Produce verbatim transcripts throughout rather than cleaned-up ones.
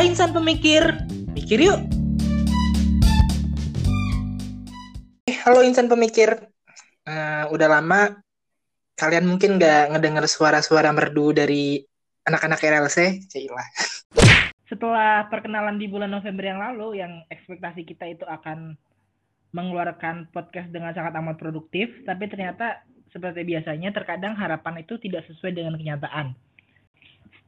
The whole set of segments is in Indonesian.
Hai insan pemikir, mikir yuk. Halo insan pemikir, uh, udah lama kalian mungkin gak ngedengar suara-suara merdu dari anak-anak R L C. Cilah. Setelah perkenalan di bulan November yang lalu, yang ekspektasi kita itu akan mengeluarkan podcast dengan sangat amat produktif, tapi ternyata seperti biasanya terkadang harapan itu tidak sesuai dengan kenyataan.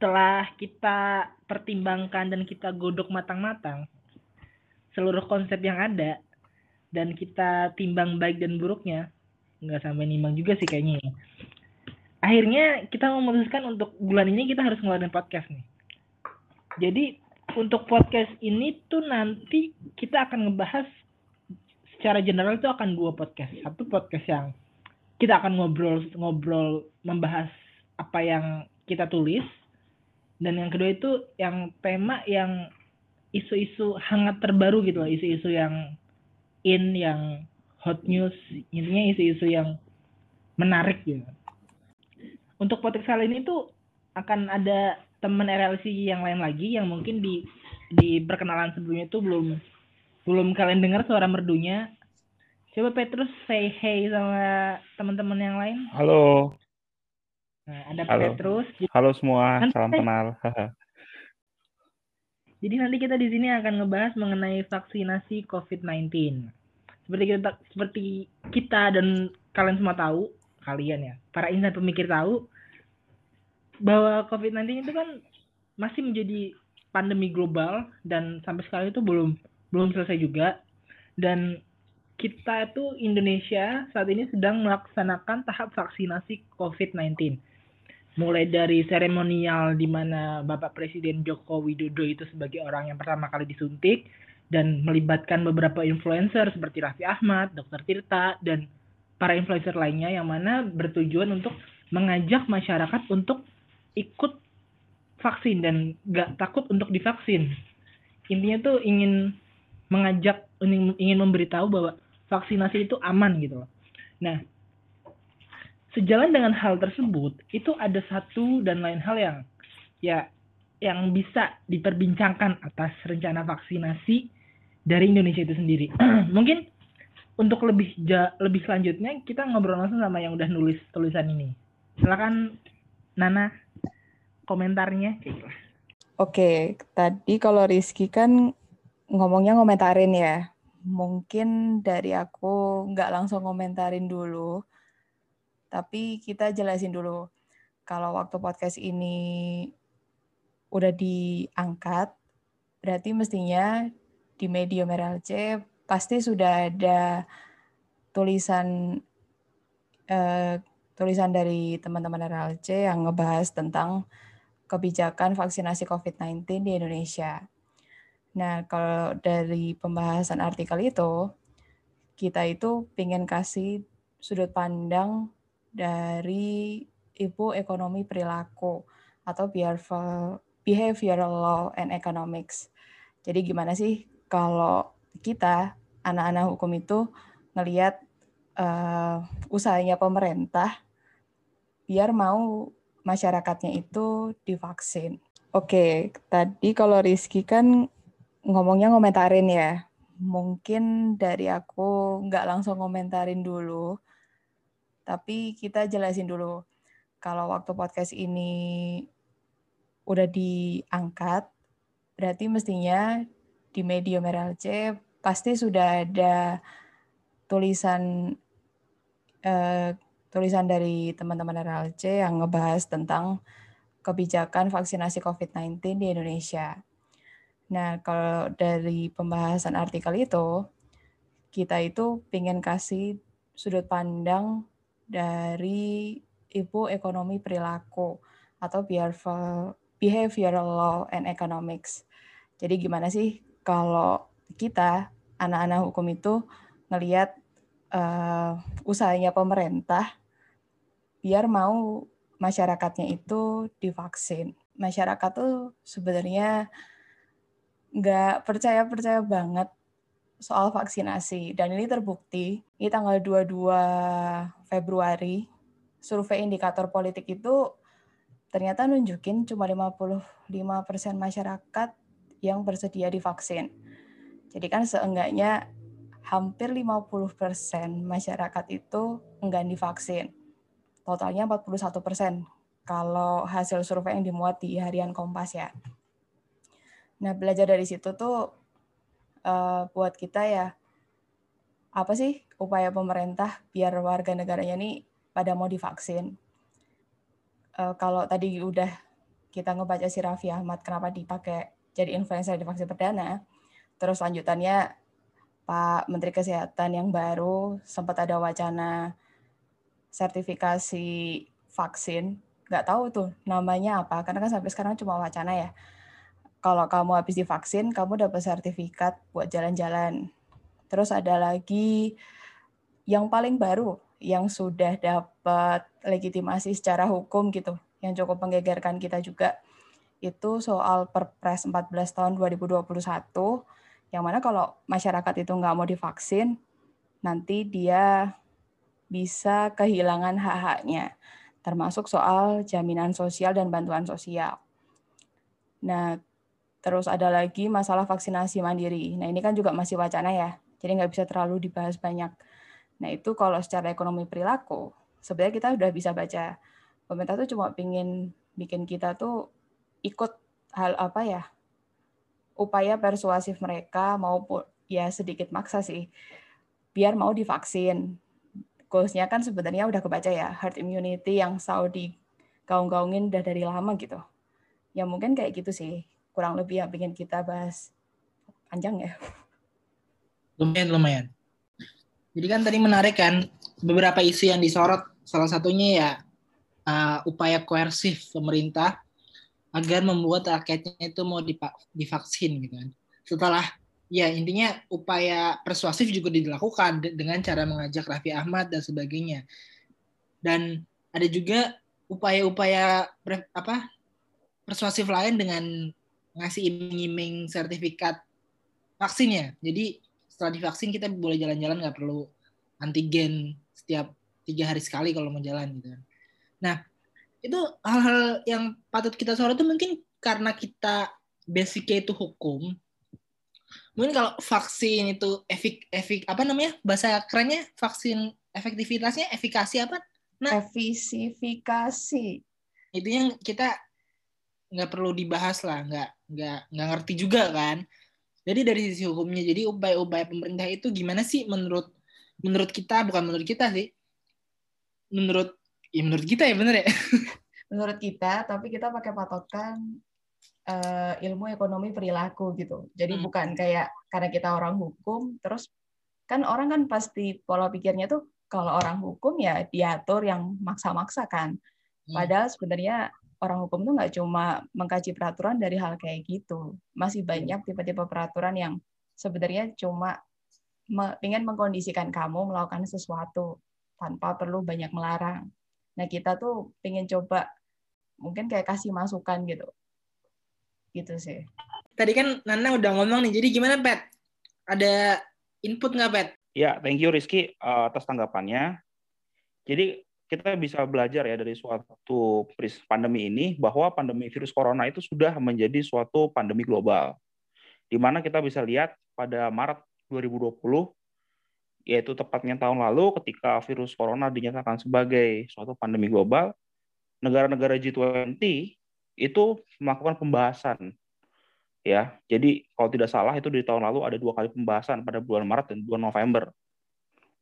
Setelah kita pertimbangkan dan kita godok matang-matang seluruh konsep yang ada dan kita timbang baik dan buruknya, nggak sampai nimbang juga sih kayaknya. Akhirnya kita memutuskan untuk bulan ini kita harus ngeluarin podcast nih. Jadi untuk podcast ini tuh nanti kita akan ngebahas secara general itu akan dua podcast. Satu podcast yang kita akan ngobrol-ngobrol membahas apa yang kita tulis. Dan yang kedua itu yang tema yang isu-isu hangat terbaru gitu loh. Isu-isu yang in, yang hot news. Intinya isu-isu yang menarik gitu. Untuk podcast kali ini tuh akan ada teman R L C yang lain lagi. Yang mungkin di, di perkenalan sebelumnya tuh belum, belum kalian dengar suara merdunya. Coba Petrus say hey sama teman-teman yang lain. Halo. Nah, ada Halo. Petrus. Halo semua, salam kenal. Jadi nanti kita di sini akan ngebahas mengenai vaksinasi covid sembilan belas. Seperti kita seperti kita dan kalian semua tahu, kalian ya, para insan pemikir tahu bahwa covid sembilan belas itu kan masih menjadi pandemi global dan sampai sekarang itu belum belum selesai juga. Dan kita itu Indonesia saat ini sedang melaksanakan tahap vaksinasi covid sembilan belas. Mulai dari seremonial di mana Bapak Presiden Joko Widodo itu sebagai orang yang pertama kali disuntik dan melibatkan beberapa influencer seperti Raffi Ahmad, dokter Tirta, dan para influencer lainnya yang mana bertujuan untuk mengajak masyarakat untuk ikut vaksin dan gak takut untuk divaksin. Intinya tuh ingin mengajak, ingin memberitahu bahwa vaksinasi itu aman gitu loh. Nah, sejalan dengan hal tersebut, itu ada satu dan lain hal yang ya yang bisa diperbincangkan atas rencana vaksinasi dari Indonesia itu sendiri. Mungkin untuk lebih ja, lebih selanjutnya kita ngobrol langsung sama yang udah nulis tulisan ini. Silakan Nana komentarnya. Oke, tadi kalau Rizky kan ngomongnya ngomentarin ya. Mungkin dari aku nggak langsung ngomentarin dulu. Tapi kita jelasin dulu, kalau waktu podcast ini udah diangkat, berarti mestinya di Medium R L C pasti sudah ada tulisan eh, tulisan dari teman-teman R L C yang ngebahas tentang kebijakan vaksinasi covid sembilan belas di Indonesia. Nah, kalau dari pembahasan artikel itu, kita itu pengen kasih sudut pandang dari Ibu Ekonomi Perilaku atau Behavioral Law and Economics. Jadi gimana sih kalau kita, anak-anak hukum itu, ngelihat uh, usahanya pemerintah biar mau masyarakatnya itu divaksin. Oke, tadi kalau Rizky kan ngomongnya ngomentarin ya. Mungkin dari aku nggak langsung ngomentarin dulu. Tapi kita jelasin dulu, kalau waktu podcast ini udah diangkat, berarti mestinya di Medium R L C pasti sudah ada tulisan eh, tulisan dari teman-teman R L C yang ngebahas tentang kebijakan vaksinasi covid sembilan belas di Indonesia. Nah, kalau dari pembahasan artikel itu, kita itu pengen kasih sudut pandang dari Ibu Ekonomi Perilaku atau Behavioral Law and Economics. Jadi gimana sih kalau kita, anak-anak hukum itu, ngelihat uh, usahanya pemerintah biar mau masyarakatnya itu divaksin. Masyarakat tuh sebenarnya nggak percaya-percaya banget soal vaksinasi. Dan ini terbukti, ini tanggal dua puluh dua Februari, survei indikator politik itu ternyata nunjukin cuma lima puluh lima persen masyarakat yang tersedia di vaksin. Jadi kan seenggaknya hampir lima puluh persen masyarakat itu enggan divaksin. Totalnya empat puluh satu persen kalau hasil survei yang dimuat di harian Kompas ya. Nah, belajar dari situ tuh uh, buat kita ya, apa sih upaya pemerintah biar warga negaranya ini pada mau divaksin. Uh, kalau tadi udah kita ngebaca si Raffi Ahmad kenapa dipakai jadi influencer di vaksin perdana, terus lanjutannya Pak Menteri Kesehatan yang baru sempat ada wacana sertifikasi vaksin, nggak tahu tuh namanya apa, karena kan sampai sekarang cuma wacana ya. Kalau kamu habis divaksin, kamu dapat sertifikat buat jalan-jalan. Terus ada lagi yang paling baru, yang sudah dapat legitimasi secara hukum gitu, yang cukup menggegerkan kita juga, itu soal Perpres empat belas tahun dua ribu dua puluh satu, yang mana kalau masyarakat itu nggak mau divaksin, nanti dia bisa kehilangan hak-haknya, termasuk soal jaminan sosial dan bantuan sosial. Nah, terus ada lagi masalah vaksinasi mandiri. Nah, ini kan juga masih wacana ya, jadi nggak bisa terlalu dibahas banyak. Nah, itu kalau secara ekonomi perilaku, sebenarnya kita udah bisa baca. Pemerintah tuh cuma pingin bikin kita tuh ikut hal apa ya, upaya persuasif mereka maupun ya sedikit maksa sih, biar mau divaksin. Goals-nya kan sebenarnya udah kebaca ya, herd immunity yang Saudi gaung-gaungin udah dari lama gitu. Ya mungkin kayak gitu sih, kurang lebih yang pingin kita bahas. Panjang ya. Lumayan, lumayan. Jadi kan tadi menarik kan, beberapa isu yang disorot, salah satunya ya uh, upaya koersif pemerintah agar membuat rakyatnya itu mau divaksin gitu kan. Setelah, ya intinya upaya persuasif juga dilakukan dengan cara mengajak Raffi Ahmad dan sebagainya. Dan ada juga upaya-upaya apa persuasif lain dengan ngasih iming-iming sertifikat vaksinnya. Jadi setelah divaksin kita boleh jalan-jalan, nggak perlu antigen setiap tiga hari sekali kalau mau jalan gitu. Nah, itu hal-hal yang patut kita sorot itu mungkin karena kita basicnya itu hukum. Mungkin kalau vaksin itu efik efik apa namanya bahasa kerennya, vaksin efektivitasnya efikasi apa? Nah, efisifikasi. Itu yang kita nggak perlu dibahas lah, nggak nggak nggak ngerti juga kan. Jadi dari sisi hukumnya, jadi upaya-upaya pemerintah itu gimana sih menurut menurut kita, bukan menurut kita sih, menurut ya menurut kita ya bener ya. Menurut kita, tapi kita pakai patokan uh, ilmu ekonomi perilaku gitu. Jadi hmm. bukan kayak karena kita orang hukum, terus kan orang kan pasti pola pikirnya tuh kalau orang hukum ya diatur yang maksa-maksa kan. Hmm. Padahal sebenarnya orang hukum tuh nggak cuma mengkaji peraturan dari hal kayak gitu. Masih banyak tipe-tipe peraturan yang sebenarnya cuma ingin mengkondisikan kamu melakukan sesuatu tanpa perlu banyak melarang. Nah, kita tuh pengen coba mungkin kayak kasih masukan gitu. Gitu sih. Tadi kan Nana udah ngomong nih, jadi gimana, Pet? Ada input nggak, Pet? Ya, thank you, Rizky, atas tanggapannya. Jadi, kita bisa belajar ya dari suatu pandemi ini bahwa pandemi virus corona itu sudah menjadi suatu pandemi global. Di mana kita bisa lihat pada Maret dua ribu dua puluh, yaitu tepatnya tahun lalu ketika virus corona dinyatakan sebagai suatu pandemi global, negara-negara G dua puluh itu melakukan pembahasan. Ya, jadi kalau tidak salah itu di tahun lalu ada dua kali pembahasan pada bulan Maret dan bulan November.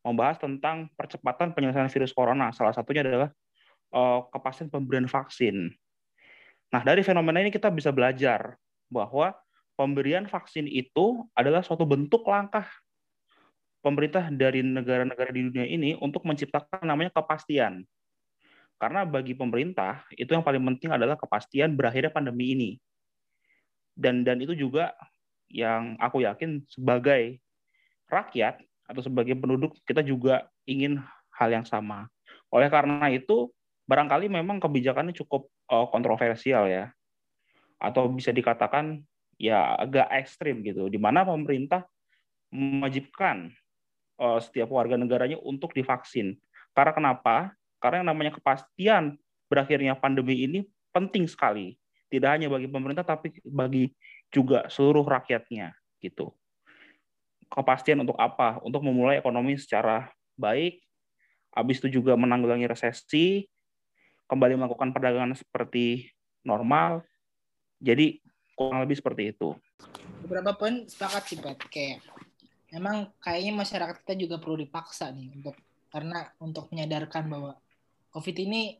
Membahas tentang percepatan penyelesaian virus corona. Salah satunya adalah uh, kepastian pemberian vaksin. Nah, dari fenomena ini kita bisa belajar bahwa pemberian vaksin itu adalah suatu bentuk langkah pemerintah dari negara-negara di dunia ini untuk menciptakan namanya kepastian. Karena bagi pemerintah, itu yang paling penting adalah kepastian berakhirnya pandemi ini. Dan, dan itu juga yang aku yakin sebagai rakyat, atau sebagai penduduk, kita juga ingin hal yang sama. Oleh karena itu, barangkali memang kebijakannya cukup uh, kontroversial ya, atau bisa dikatakan ya agak ekstrim gitu, di mana pemerintah mewajibkan uh, setiap warga negaranya untuk divaksin. Karena kenapa? Karena yang namanya kepastian berakhirnya pandemi ini penting sekali. Tidak hanya bagi pemerintah, tapi bagi juga seluruh rakyatnya gitu. Kepastian untuk apa? Untuk memulai ekonomi secara baik, habis itu juga menanggulangi resesi, kembali melakukan perdagangan seperti normal. Jadi kurang lebih seperti itu. Beberapa poin sepakat sih, Pat. Kayak memang kayaknya masyarakat kita juga perlu dipaksa nih untuk karena untuk menyadarkan bahwa COVID ini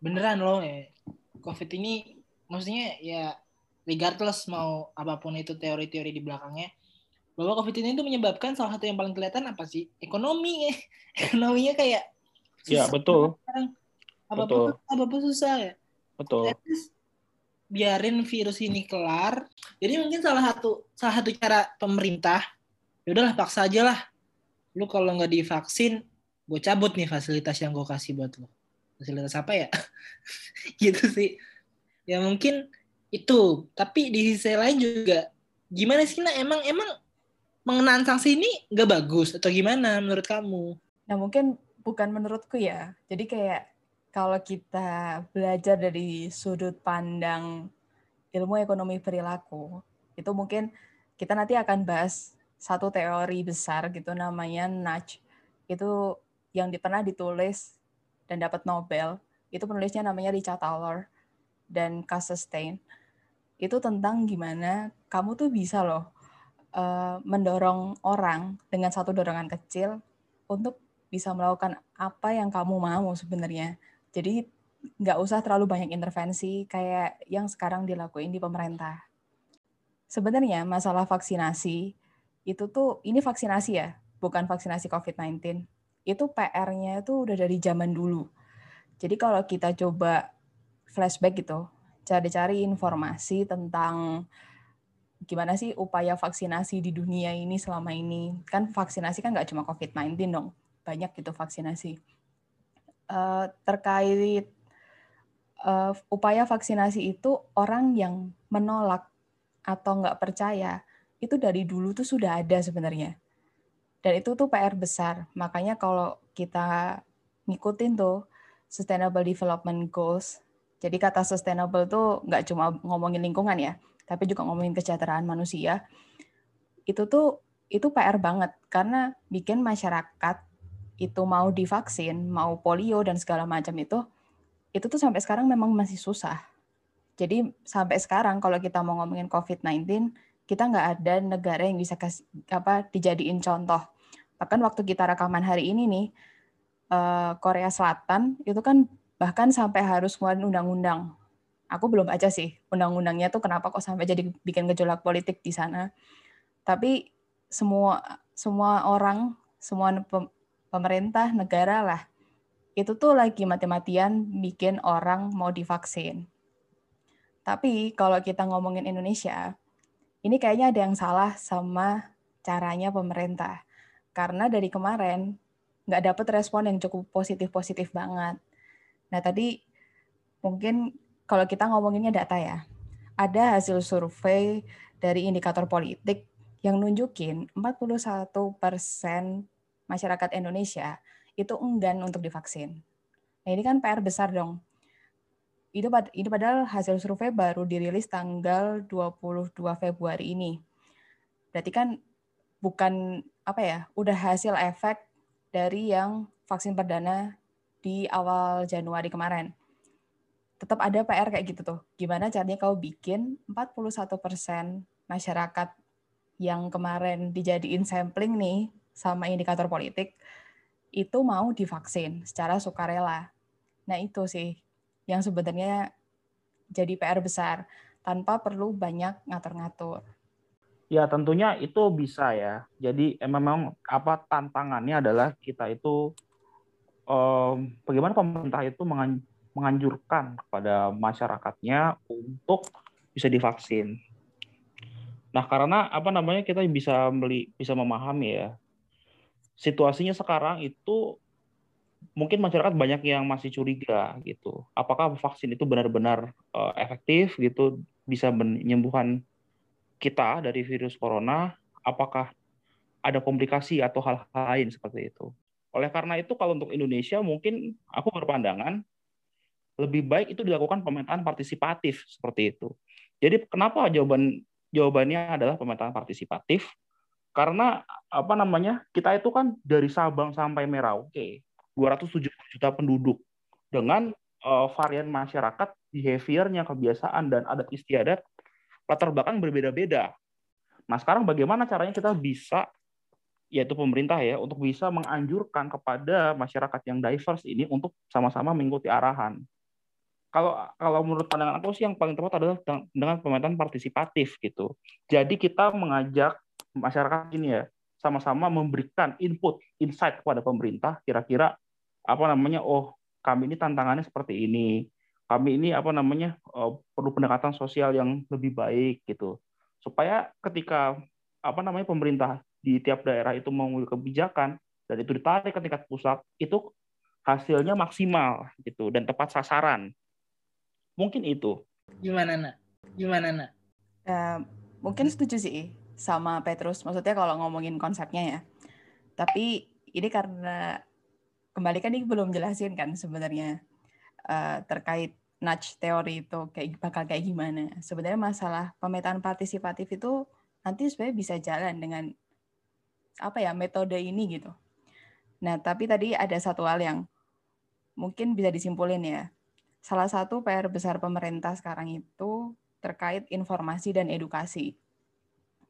beneran loh ya. COVID ini maksudnya ya regardless mau apapun itu teori-teori di belakangnya, bahwa COVID ini itu menyebabkan salah satu yang paling kelihatan apa sih? Ekonomi. Ekonominya kayak susah. Ya, betul. Sekarang apapun apapun susah ya. Betul. Terus, biarin virus ini kelar. Jadi mungkin salah satu salah satu cara pemerintah, ya udahlah paksa aja lah. Lu kalau nggak divaksin, gue cabut nih fasilitas yang gue kasih buat lo. Fasilitas apa ya? Gitu sih. Ya mungkin itu. Tapi di sisi lain juga, gimana sih nah emang emang mengenaan sanksi ini nggak bagus atau gimana menurut kamu? Nah mungkin bukan menurutku ya. Jadi kayak kalau kita belajar dari sudut pandang ilmu ekonomi perilaku, itu mungkin kita nanti akan bahas satu teori besar gitu namanya Nudge. Itu yang pernah ditulis dan dapat Nobel, itu penulisnya namanya Richard Thaler dan Cass Sunstein. Itu tentang gimana kamu tuh bisa loh uh, mendorong orang dengan satu dorongan kecil untuk bisa melakukan apa yang kamu mau sebenarnya. Jadi nggak usah terlalu banyak intervensi kayak yang sekarang dilakuin di pemerintah. Sebenarnya masalah vaksinasi, itu tuh, ini vaksinasi ya, bukan vaksinasi covid sembilan belas. Itu P R-nya itu udah dari zaman dulu. Jadi kalau kita coba flashback gitu, cari-cari informasi tentang gimana sih upaya vaksinasi di dunia ini selama ini. Kan vaksinasi kan nggak cuma covid sembilan belas dong, banyak gitu vaksinasi. Uh, terkait uh, upaya vaksinasi itu, orang yang menolak atau nggak percaya, itu dari dulu tuh sudah ada sebenarnya. Dan itu tuh P R besar. Makanya kalau kita ngikutin tuh Sustainable Development Goals, jadi kata sustainable tuh nggak cuma ngomongin lingkungan ya, tapi juga ngomongin kesejahteraan manusia. Itu tuh itu P R banget karena bikin masyarakat itu mau divaksin, mau polio dan segala macam itu, itu tuh sampai sekarang memang masih susah. Jadi sampai sekarang kalau kita mau ngomongin covid sembilan belas, kita nggak ada negara yang bisa kasih, apa dijadiin contoh. Bahkan waktu kita rekaman hari ini nih, Korea Selatan itu kan bahkan sampai harus ngeluarin undang-undang. Aku belum baca sih undang-undangnya tuh kenapa kok sampai jadi bikin gejolak politik di sana. Tapi semua semua orang, semua pemerintah negara lah, itu tuh lagi mati-matian bikin orang mau divaksin. Tapi kalau kita ngomongin Indonesia, ini kayaknya ada yang salah sama caranya pemerintah. Karena dari kemarin nggak dapat respon yang cukup positif-positif banget. Nah tadi mungkin kalau kita ngomonginnya data ya, ada hasil survei dari indikator politik yang nunjukin empat puluh satu persen masyarakat Indonesia itu enggan untuk divaksin. Nah ini kan P R besar dong. Itu padahal hasil survei baru dirilis tanggal dua puluh dua Februari ini. Berarti kan bukan apa ya, udah hasil efek dari yang vaksin perdana di awal Januari kemarin. Tetap ada P R kayak gitu tuh. Gimana caranya kau bikin empat puluh satu persen masyarakat yang kemarin dijadiin sampling nih sama indikator politik itu mau divaksin secara sukarela. Nah, itu sih yang sebenarnya jadi P R besar, tanpa perlu banyak ngatur-ngatur. Ya, tentunya itu bisa ya. Jadi memang apa tantangannya adalah kita itu, um, bagaimana pemerintah itu menganjurkan kepada masyarakatnya untuk bisa divaksin. Nah, karena apa namanya kita bisa meli, bisa memahami ya, situasinya sekarang itu, mungkin masyarakat banyak yang masih curiga gitu. Apakah vaksin itu benar-benar uh, efektif gitu, bisa menyembuhkan kita dari virus corona? Apakah ada komplikasi atau hal-hal lain seperti itu? Oleh karena itu kalau untuk Indonesia mungkin aku berpandangan lebih baik itu dilakukan pemetaan partisipatif seperti itu. Jadi kenapa jawaban Jawabannya adalah pemetaan partisipatif. Karena apa namanya? Kita itu kan dari Sabang sampai Merauke, dua ratus tujuh puluh juta penduduk dengan uh, varian masyarakat, behaviornya, kebiasaan dan adat istiadat latar belakang berbeda-beda. Nah, sekarang bagaimana caranya kita bisa, yaitu pemerintah ya, untuk bisa menganjurkan kepada masyarakat yang diverse ini untuk sama-sama mengikuti arahan. Kalau kalau menurut pandangan aku sih yang paling tepat adalah dengan pemetaan partisipatif gitu. Jadi kita mengajak masyarakat ini ya sama-sama memberikan input, insight kepada pemerintah kira-kira apa namanya, oh kami ini tantangannya seperti ini, kami ini apa namanya perlu pendekatan sosial yang lebih baik gitu, supaya ketika apa namanya pemerintah di tiap daerah itu mengambil kebijakan dan itu ditarik ke tingkat pusat, itu hasilnya maksimal gitu dan tepat sasaran. Mungkin itu. Gimana nak? Gimana nak? Uh, mungkin setuju sih sama Petrus, maksudnya kalau ngomongin konsepnya ya. Tapi ini karena kembali kan ini belum jelasin kan sebenarnya uh, terkait nudge teori itu kayak bakal kayak gimana. Sebenarnya masalah pemetaan partisipatif itu nanti sebenarnya bisa jalan dengan apa ya metode ini gitu. Nah, tapi tadi ada satu hal yang mungkin bisa disimpulin ya. Salah satu P R besar pemerintah sekarang itu terkait informasi dan edukasi.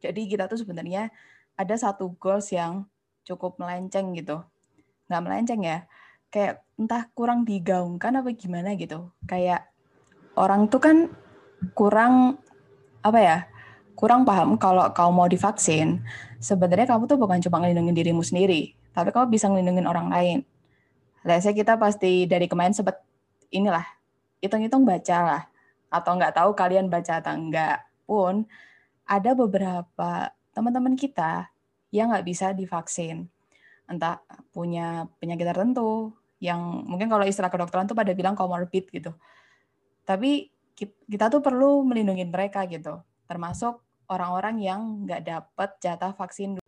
Jadi kita tuh sebenarnya ada satu goals yang cukup melenceng gitu. Nggak melenceng ya, kayak entah kurang digaungkan apa gimana gitu. Kayak orang tuh kan kurang, apa ya, kurang paham kalau kau mau divaksin, sebenarnya kamu tuh bukan cuma ngelindungin dirimu sendiri, tapi kamu bisa ngelindungin orang lain. Biasanya kita pasti dari kemarin sempat inilah, hitung-hitung baca lah, atau nggak tahu kalian baca atau enggak pun, ada beberapa teman-teman kita yang nggak bisa divaksin. Entah punya penyakit tertentu, yang mungkin kalau istilah kedokteran tuh pada bilang comorbid gitu. Tapi kita tuh perlu melindungi mereka gitu, termasuk orang-orang yang nggak dapat jatah vaksin.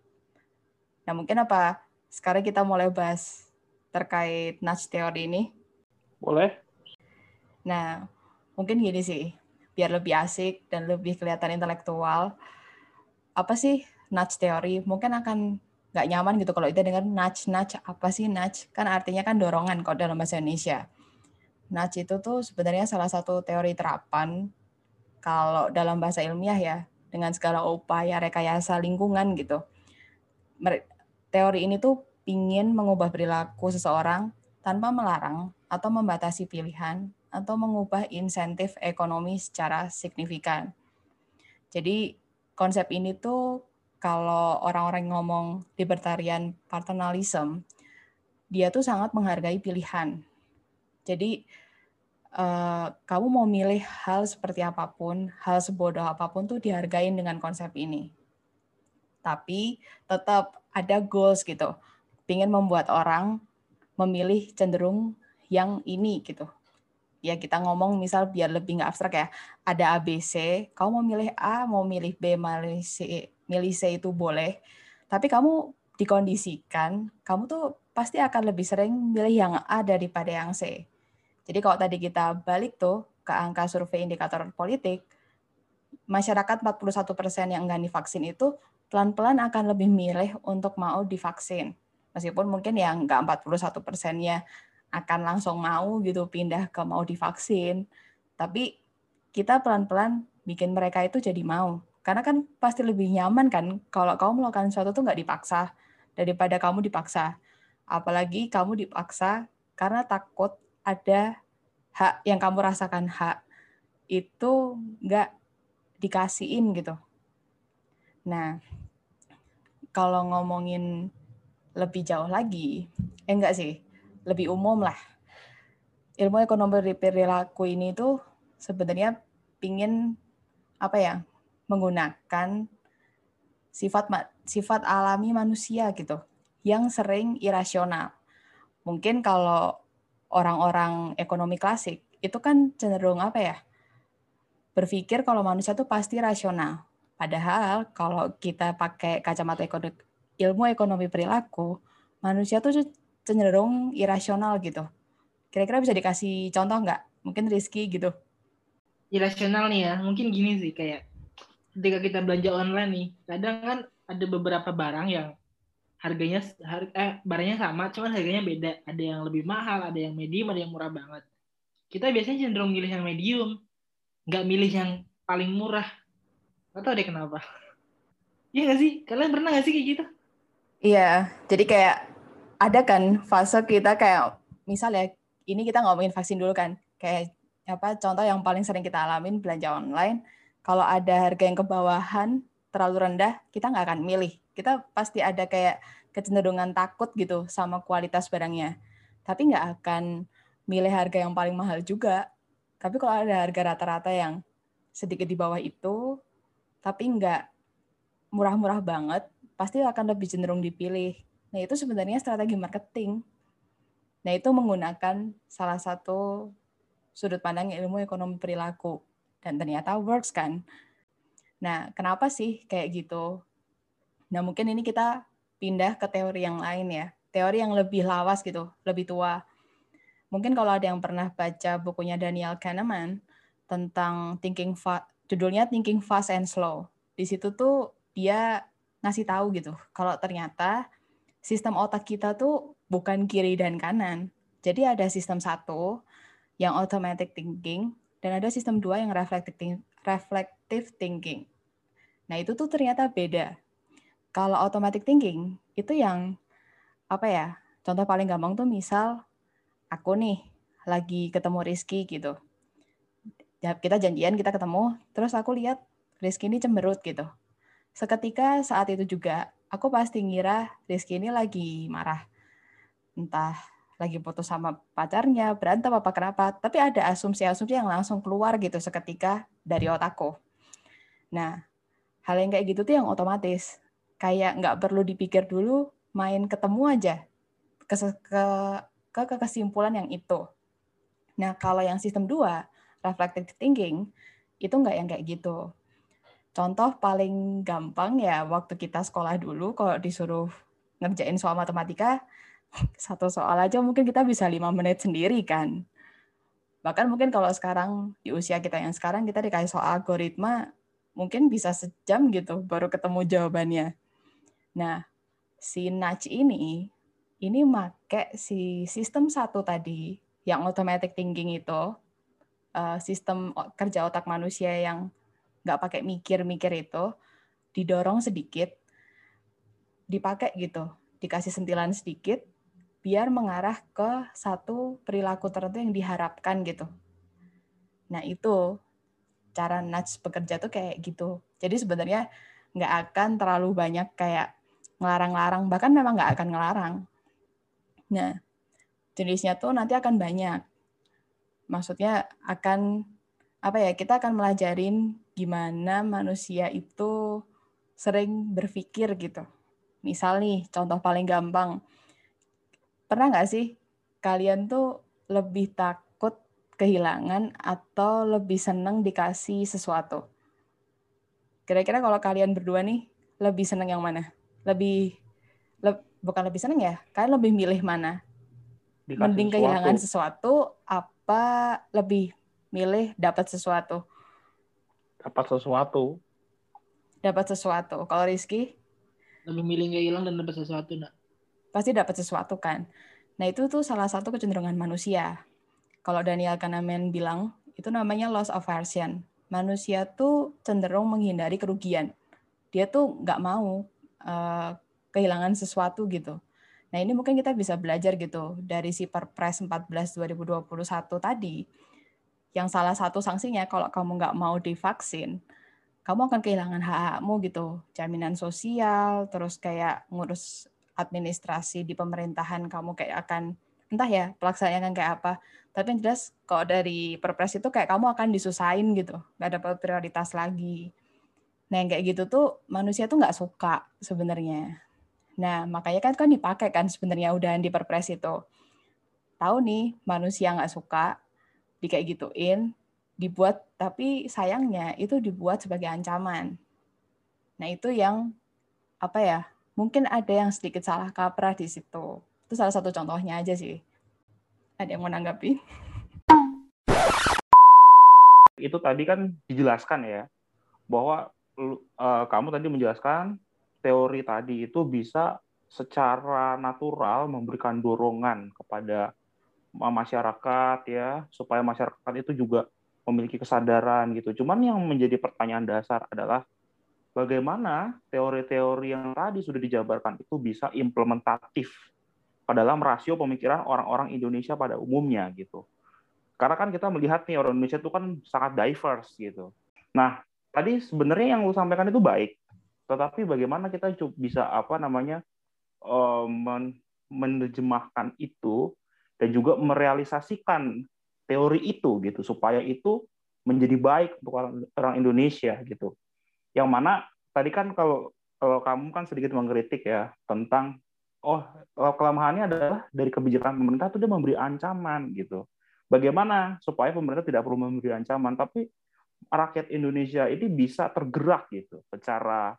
Nah mungkin apa, sekarang kita mulai bahas terkait nudge theory ini? Boleh. Nah, mungkin gini sih, biar lebih asik dan lebih kelihatan intelektual. Apa sih nudge theory? Mungkin akan nggak nyaman gitu kalau kita dengar nudge, nudge. Apa sih nudge? Kan artinya kan dorongan kalau dalam bahasa Indonesia. Nudge itu tuh sebenarnya salah satu teori terapan kalau dalam bahasa ilmiah ya, dengan segala upaya rekayasa lingkungan gitu. Teori ini tuh pingin mengubah perilaku seseorang tanpa melarang atau membatasi pilihan atau mengubah insentif ekonomi secara signifikan. Jadi konsep ini tuh kalau orang-orang ngomong libertarian paternalism, dia tuh sangat menghargai pilihan. Jadi eh, kamu mau milih hal seperti apapun, hal sebodoh apapun tuh dihargain dengan konsep ini. Tapi tetap ada goals gitu, pingin membuat orang memilih cenderung yang ini gitu. Ya kita ngomong misal biar lebih nggak abstrak ya, ada A B C, kamu mau milih A, mau milih B, milih C, milih C itu boleh, tapi kamu dikondisikan, kamu tuh pasti akan lebih sering milih yang A daripada yang C. Jadi kalau tadi kita balik tuh ke angka survei indikator politik, masyarakat empat puluh satu persen yang nggak divaksin itu pelan-pelan akan lebih milih untuk mau divaksin. Meskipun mungkin yang nggak empat puluh satu persennya akan langsung mau gitu pindah ke mau divaksin, tapi kita pelan-pelan bikin mereka itu jadi mau. Karena kan pasti lebih nyaman kan kalau kamu melakukan sesuatu tuh nggak dipaksa daripada kamu dipaksa. Apalagi kamu dipaksa karena takut ada hak yang kamu rasakan hak itu nggak dikasihin gitu. Nah, kalau ngomongin lebih jauh lagi, eh enggak sih, lebih umum lah. Ilmu ekonomi perilaku ini tuh sebenarnya pingin apa ya, menggunakan sifat sifat alami manusia gitu, yang sering irasional. Mungkin kalau orang-orang ekonomi klasik itu kan cenderung apa ya, berpikir kalau manusia tuh pasti rasional. Padahal kalau kita pakai kacamata ekonomi, ilmu ekonomi perilaku, manusia tuh cenderung irasional gitu. Kira-kira bisa dikasih contoh nggak? Mungkin Rizky gitu. Irasional nih ya, mungkin gini sih kayak ketika kita belanja online nih, kadang kan ada beberapa barang yang harganya har- eh, barangnya sama, cuman harganya beda. Ada yang lebih mahal, ada yang medium, ada yang murah banget. Kita biasanya cenderung milih yang medium, nggak milih yang paling murah. Nggak tahu deh kenapa. Iya nggak sih? Kalian pernah nggak sih kayak gitu? Iya, jadi kayak ada kan fase kita kayak, misalnya ini kita ngomongin vaksin dulu kan, kayak apa contoh yang paling sering kita alamin belanja online, kalau ada harga yang kebawahan terlalu rendah, kita nggak akan milih. Kita pasti ada kayak kecenderungan takut gitu sama kualitas barangnya. Tapi nggak akan milih harga yang paling mahal juga. Tapi kalau ada harga rata-rata yang sedikit di bawah itu, tapi nggak murah-murah banget, pasti akan lebih cenderung dipilih. Nah, itu sebenarnya strategi marketing. Nah, itu menggunakan salah satu sudut pandang ilmu ekonomi perilaku. Dan ternyata works kan. Nah, kenapa sih kayak gitu? Nah, mungkin ini kita pindah ke teori yang lain ya. Teori yang lebih lawas gitu, lebih tua. Mungkin kalau ada yang pernah baca bukunya Daniel Kahneman tentang thinking fa- judulnya Thinking Fast and Slow. Di situ tuh dia ngasih tahu gitu, kalau ternyata sistem otak kita tuh bukan kiri dan kanan. Jadi ada sistem satu yang automatic thinking dan ada sistem dua yang reflective thinking. Nah, itu tuh ternyata beda. Kalau automatic thinking itu yang apa ya? Contoh paling gampang tuh misal aku nih lagi ketemu Rizky gitu. Kita janjian, kita ketemu, terus aku lihat Rizky ini cemberut gitu. Seketika saat itu juga aku pasti ngira Rizky ini lagi marah. Entah lagi putus sama pacarnya, berantem apa kenapa, tapi ada asumsi-asumsi yang langsung keluar gitu seketika dari otakku. Nah, hal yang kayak gitu tuh yang otomatis. Kayak nggak perlu dipikir dulu, main ketemu aja ke, ke, ke kesimpulan yang itu. Nah, kalau yang sistem dua, reflective thinking, itu nggak yang kayak gitu. Contoh paling gampang ya, waktu kita sekolah dulu, kalau disuruh ngerjain soal matematika, satu soal aja mungkin kita bisa lima menit sendiri kan. Bahkan mungkin kalau sekarang, di usia kita yang sekarang, kita dikasih soal algoritma, mungkin bisa sejam gitu, baru ketemu jawabannya. Nah, si Nudge ini, ini make si sistem satu tadi, yang automatic thinking itu, sistem kerja otak manusia yang nggak pakai mikir-mikir itu, didorong sedikit, dipakai gitu, dikasih sentilan sedikit, biar mengarah ke satu perilaku tertentu yang diharapkan gitu. Nah, itu cara nudge bekerja tuh kayak gitu. Jadi sebenarnya nggak akan terlalu banyak kayak ngelarang-larang, bahkan memang nggak akan ngelarang. Nah, jenisnya tuh nanti akan banyak. Maksudnya akan apa ya? Kita akan melajarin gimana manusia itu sering berpikir gitu. Misal nih, contoh paling gampang. Pernah nggak sih kalian tuh lebih takut kehilangan atau lebih seneng dikasih sesuatu? Kira-kira kalau kalian berdua nih lebih seneng yang mana? Lebih le- bukan lebih seneng ya? Kalian lebih milih mana? Dikasih mending sesuatu. Kehilangan sesuatu apa lebih milih dapat sesuatu? Dapat sesuatu. Dapat sesuatu. Kalau Rizky? Lebih milih nggak hilang dan dapat sesuatu, nak. Pasti dapat sesuatu kan. Nah, itu tuh salah satu kecenderungan manusia. Kalau Daniel Kahneman bilang, itu namanya loss aversion. Manusia tuh cenderung menghindari kerugian. Dia tuh nggak mau uh, kehilangan sesuatu gitu. Nah, ini mungkin kita bisa belajar gitu dari si Perpres empat belas dua ribu dua puluh satu tadi, yang salah satu sanksinya kalau kamu nggak mau divaksin, kamu akan kehilangan hak-hakmu gitu. Jaminan sosial, terus kayak ngurus administrasi di pemerintahan kamu kayak akan, entah ya pelaksanaannya kayak apa, tapi yang jelas kalau dari perpres itu kayak kamu akan disusahin gitu, nggak dapat prioritas lagi. Nah, yang kayak gitu tuh manusia tuh nggak suka sebenarnya. Nah, makanya kan kan dipakai kan sebenarnya udahan di perpres itu. Tahu nih manusia nggak suka di kayak gituin, dibuat, tapi sayangnya itu dibuat sebagai ancaman. Nah, itu yang apa ya? Mungkin ada yang sedikit salah kaprah di situ. Itu salah satu contohnya aja sih. Ada yang mau nanggapi? Itu tadi kan dijelaskan ya, bahwa uh, kamu tadi menjelaskan teori tadi itu bisa secara natural memberikan dorongan kepada masyarakat ya, supaya masyarakat itu juga memiliki kesadaran gitu. Cuman yang menjadi pertanyaan dasar adalah bagaimana teori-teori yang tadi sudah dijabarkan itu bisa implementatif ke dalam rasio pemikiran orang-orang Indonesia pada umumnya gitu. Karena kan kita melihat nih orang Indonesia itu kan sangat diverse gitu. Nah, tadi sebenarnya yang lu sampaikan itu baik, tetapi bagaimana kita bisa apa namanya menerjemahkan itu dan juga merealisasikan teori itu gitu supaya itu menjadi baik untuk orang Indonesia gitu. Yang mana tadi kan kalau kalau kamu kan sedikit mengkritik ya tentang oh kelemahannya adalah dari kebijakan pemerintah itu dia memberi ancaman gitu. Bagaimana supaya pemerintah tidak perlu memberi ancaman tapi rakyat Indonesia ini bisa tergerak gitu secara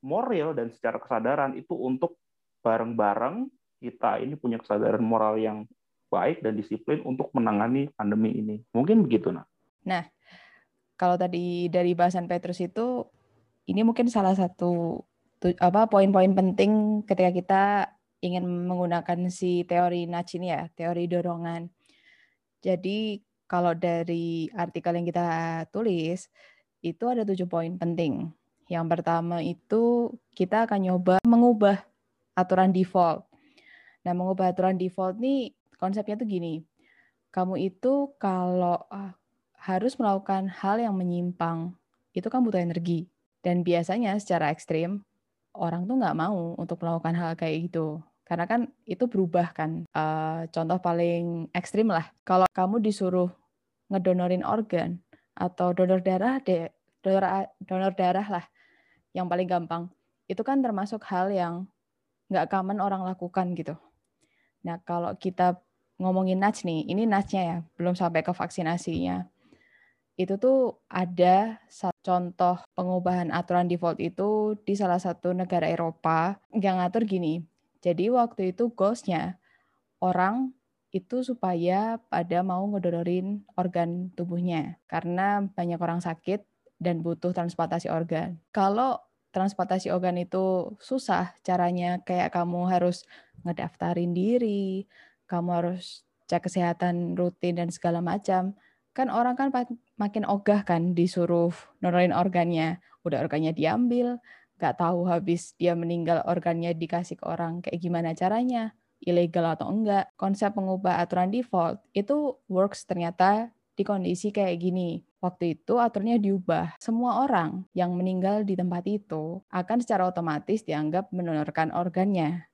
moral dan secara kesadaran itu untuk bareng-bareng kita ini punya kesadaran moral yang baik dan disiplin untuk menangani pandemi ini. Mungkin begitu, Nak. Nah, kalau tadi dari bahasan Petrus itu, ini mungkin salah satu apa poin-poin penting ketika kita ingin menggunakan si teori nudge ini ya, teori dorongan. Jadi, kalau dari artikel yang kita tulis, itu ada tujuh poin penting. Yang pertama itu kita akan nyoba mengubah aturan default. Nah, mengubah aturan default nih konsepnya tuh gini. Kamu itu kalau ah, harus melakukan hal yang menyimpang, itu kan butuh energi. Dan biasanya secara ekstrim, orang tuh nggak mau untuk melakukan hal kayak gitu. Karena kan itu berubah kan. Uh, contoh paling ekstrim lah. Kalau kamu disuruh ngedonorin organ atau donor darah, deh, donor, donor darah lah yang paling gampang. Itu kan termasuk hal yang nggak common orang lakukan gitu. Nah, kalau kita ngomongin nudge nih, ini nudge-nya ya, belum sampai ke vaksinasinya. Itu tuh ada contoh pengubahan aturan default itu di salah satu negara Eropa yang ngatur gini. Jadi waktu itu goals-nya orang itu supaya pada mau ngedonorin organ tubuhnya karena banyak orang sakit dan butuh transplantasi organ. Kalau transportasi organ itu susah caranya, kayak kamu harus ngedaftarin diri, kamu harus cek kesehatan rutin dan segala macam. Kan orang kan makin ogah kan disuruh donorin organnya. Udah organnya diambil, nggak tahu habis dia meninggal organnya dikasih ke orang kayak gimana caranya, ilegal atau enggak. Konsep mengubah aturan default itu works ternyata di kondisi kayak gini. Waktu itu aturnya diubah. Semua orang yang meninggal di tempat itu akan secara otomatis dianggap mendonorkan organnya.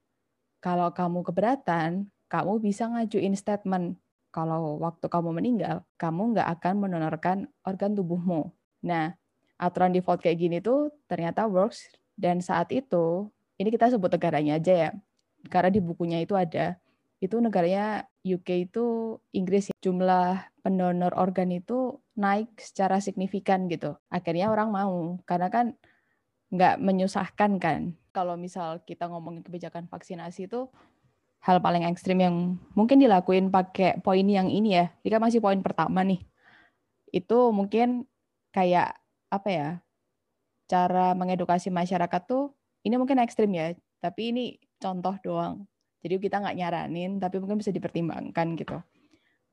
Kalau kamu keberatan, kamu bisa ngajuin statement. Kalau waktu kamu meninggal, kamu nggak akan mendonorkan organ tubuhmu. Nah, aturan default kayak gini tuh ternyata works. Dan saat itu, ini kita sebut negaranya aja ya. Karena di bukunya itu ada. Itu negaranya U K itu Inggris ya. Jumlah pendonor organ itu naik secara signifikan gitu. Akhirnya orang mau, karena kan nggak menyusahkan kan. Kalau misal kita ngomongin kebijakan vaksinasi itu, hal paling ekstrim yang mungkin dilakuin pakai poin yang ini ya, ini kan masih poin pertama nih, itu mungkin kayak apa ya, cara mengedukasi masyarakat tuh, ini mungkin ekstrim ya, tapi ini contoh doang. Jadi kita nggak nyaranin, tapi mungkin bisa dipertimbangkan gitu.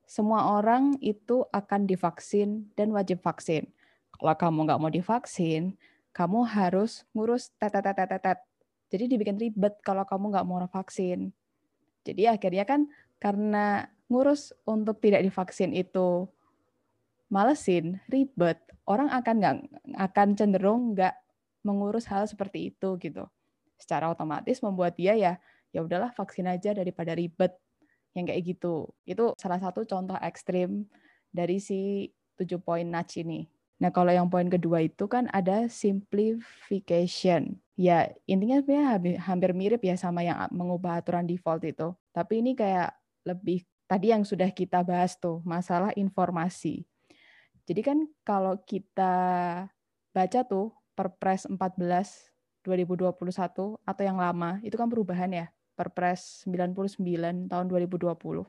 Semua orang itu akan divaksin dan wajib vaksin. Kalau kamu nggak mau divaksin, kamu harus ngurus tetetetetetet. Jadi dibikin ribet kalau kamu nggak mau vaksin. Jadi akhirnya kan karena ngurus untuk tidak divaksin itu malesin, ribet, orang akan nggak akan cenderung nggak mengurus hal seperti itu gitu. Secara otomatis membuat dia ya, ya udahlah vaksin aja daripada ribet. Yang kayak gitu. Itu salah satu contoh ekstrim dari si tujuh poin nudge ini. Nah, kalau yang poin kedua itu kan ada simplification. Ya, intinya sebenarnya hampir mirip ya sama yang mengubah aturan default itu. Tapi ini kayak lebih, tadi yang sudah kita bahas tuh, masalah informasi. Jadi kan kalau kita baca tuh Perpres empat belas dua ribu dua puluh satu atau yang lama, itu kan perubahan ya. Perpres sembilan puluh sembilan tahun dua ribu dua puluh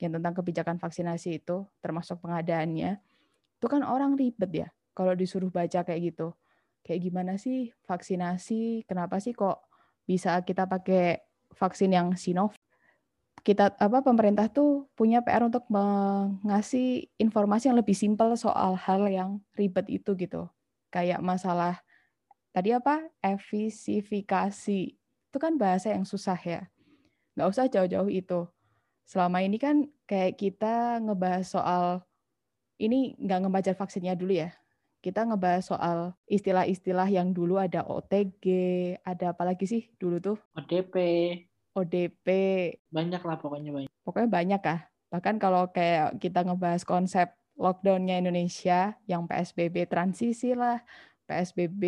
yang tentang kebijakan vaksinasi itu termasuk pengadaannya, itu kan orang ribet ya kalau disuruh baca kayak gitu. kayak gimana sih vaksinasi, kenapa sih kok bisa kita pakai vaksin yang Sinovac. Kita apa pemerintah tuh punya P R untuk mengasih informasi yang lebih simpel soal hal yang ribet itu gitu. Kayak masalah tadi apa? Efisifikasi. Itu kan bahasa yang susah ya. Nggak usah jauh-jauh itu. Selama ini kan kayak kita ngebahas soal, ini nggak ngebaca vaksinnya dulu ya. Kita ngebahas soal istilah-istilah yang dulu ada O T G, ada apa lagi sih dulu tuh? O D P. O D P. Banyak lah pokoknya banyak. Pokoknya banyak kah? Bahkan kalau kayak kita ngebahas konsep lockdown-nya Indonesia, yang P S B B transisi lah, P S B B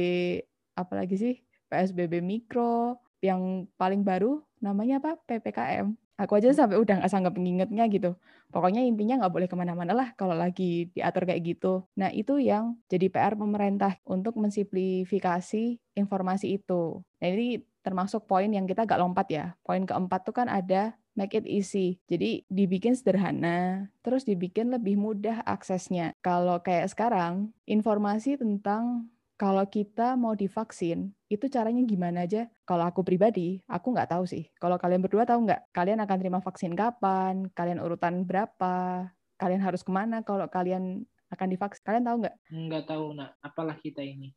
apa lagi sih? P S B B mikro, yang paling baru namanya apa? P P K M. Aku aja sampai udah nggak sanggup ngingetnya gitu. Pokoknya intinya nggak boleh kemana-mana lah kalau lagi diatur kayak gitu. Nah itu yang jadi P R pemerintah untuk mensimplifikasi informasi itu. Nah ini termasuk poin yang kita agak lompat ya. Poin keempat tuh kan ada make it easy. Jadi dibikin sederhana, terus dibikin lebih mudah aksesnya. Kalau kayak sekarang, informasi tentang kalau kita mau divaksin, itu caranya gimana aja? Kalau aku pribadi, aku nggak tahu sih. Kalau kalian berdua tahu nggak? Kalian akan terima vaksin kapan? Kalian urutan berapa? Kalian harus kemana kalau kalian akan divaksin? Kalian tahu nggak? Nggak tahu, nak. Apalah kita ini.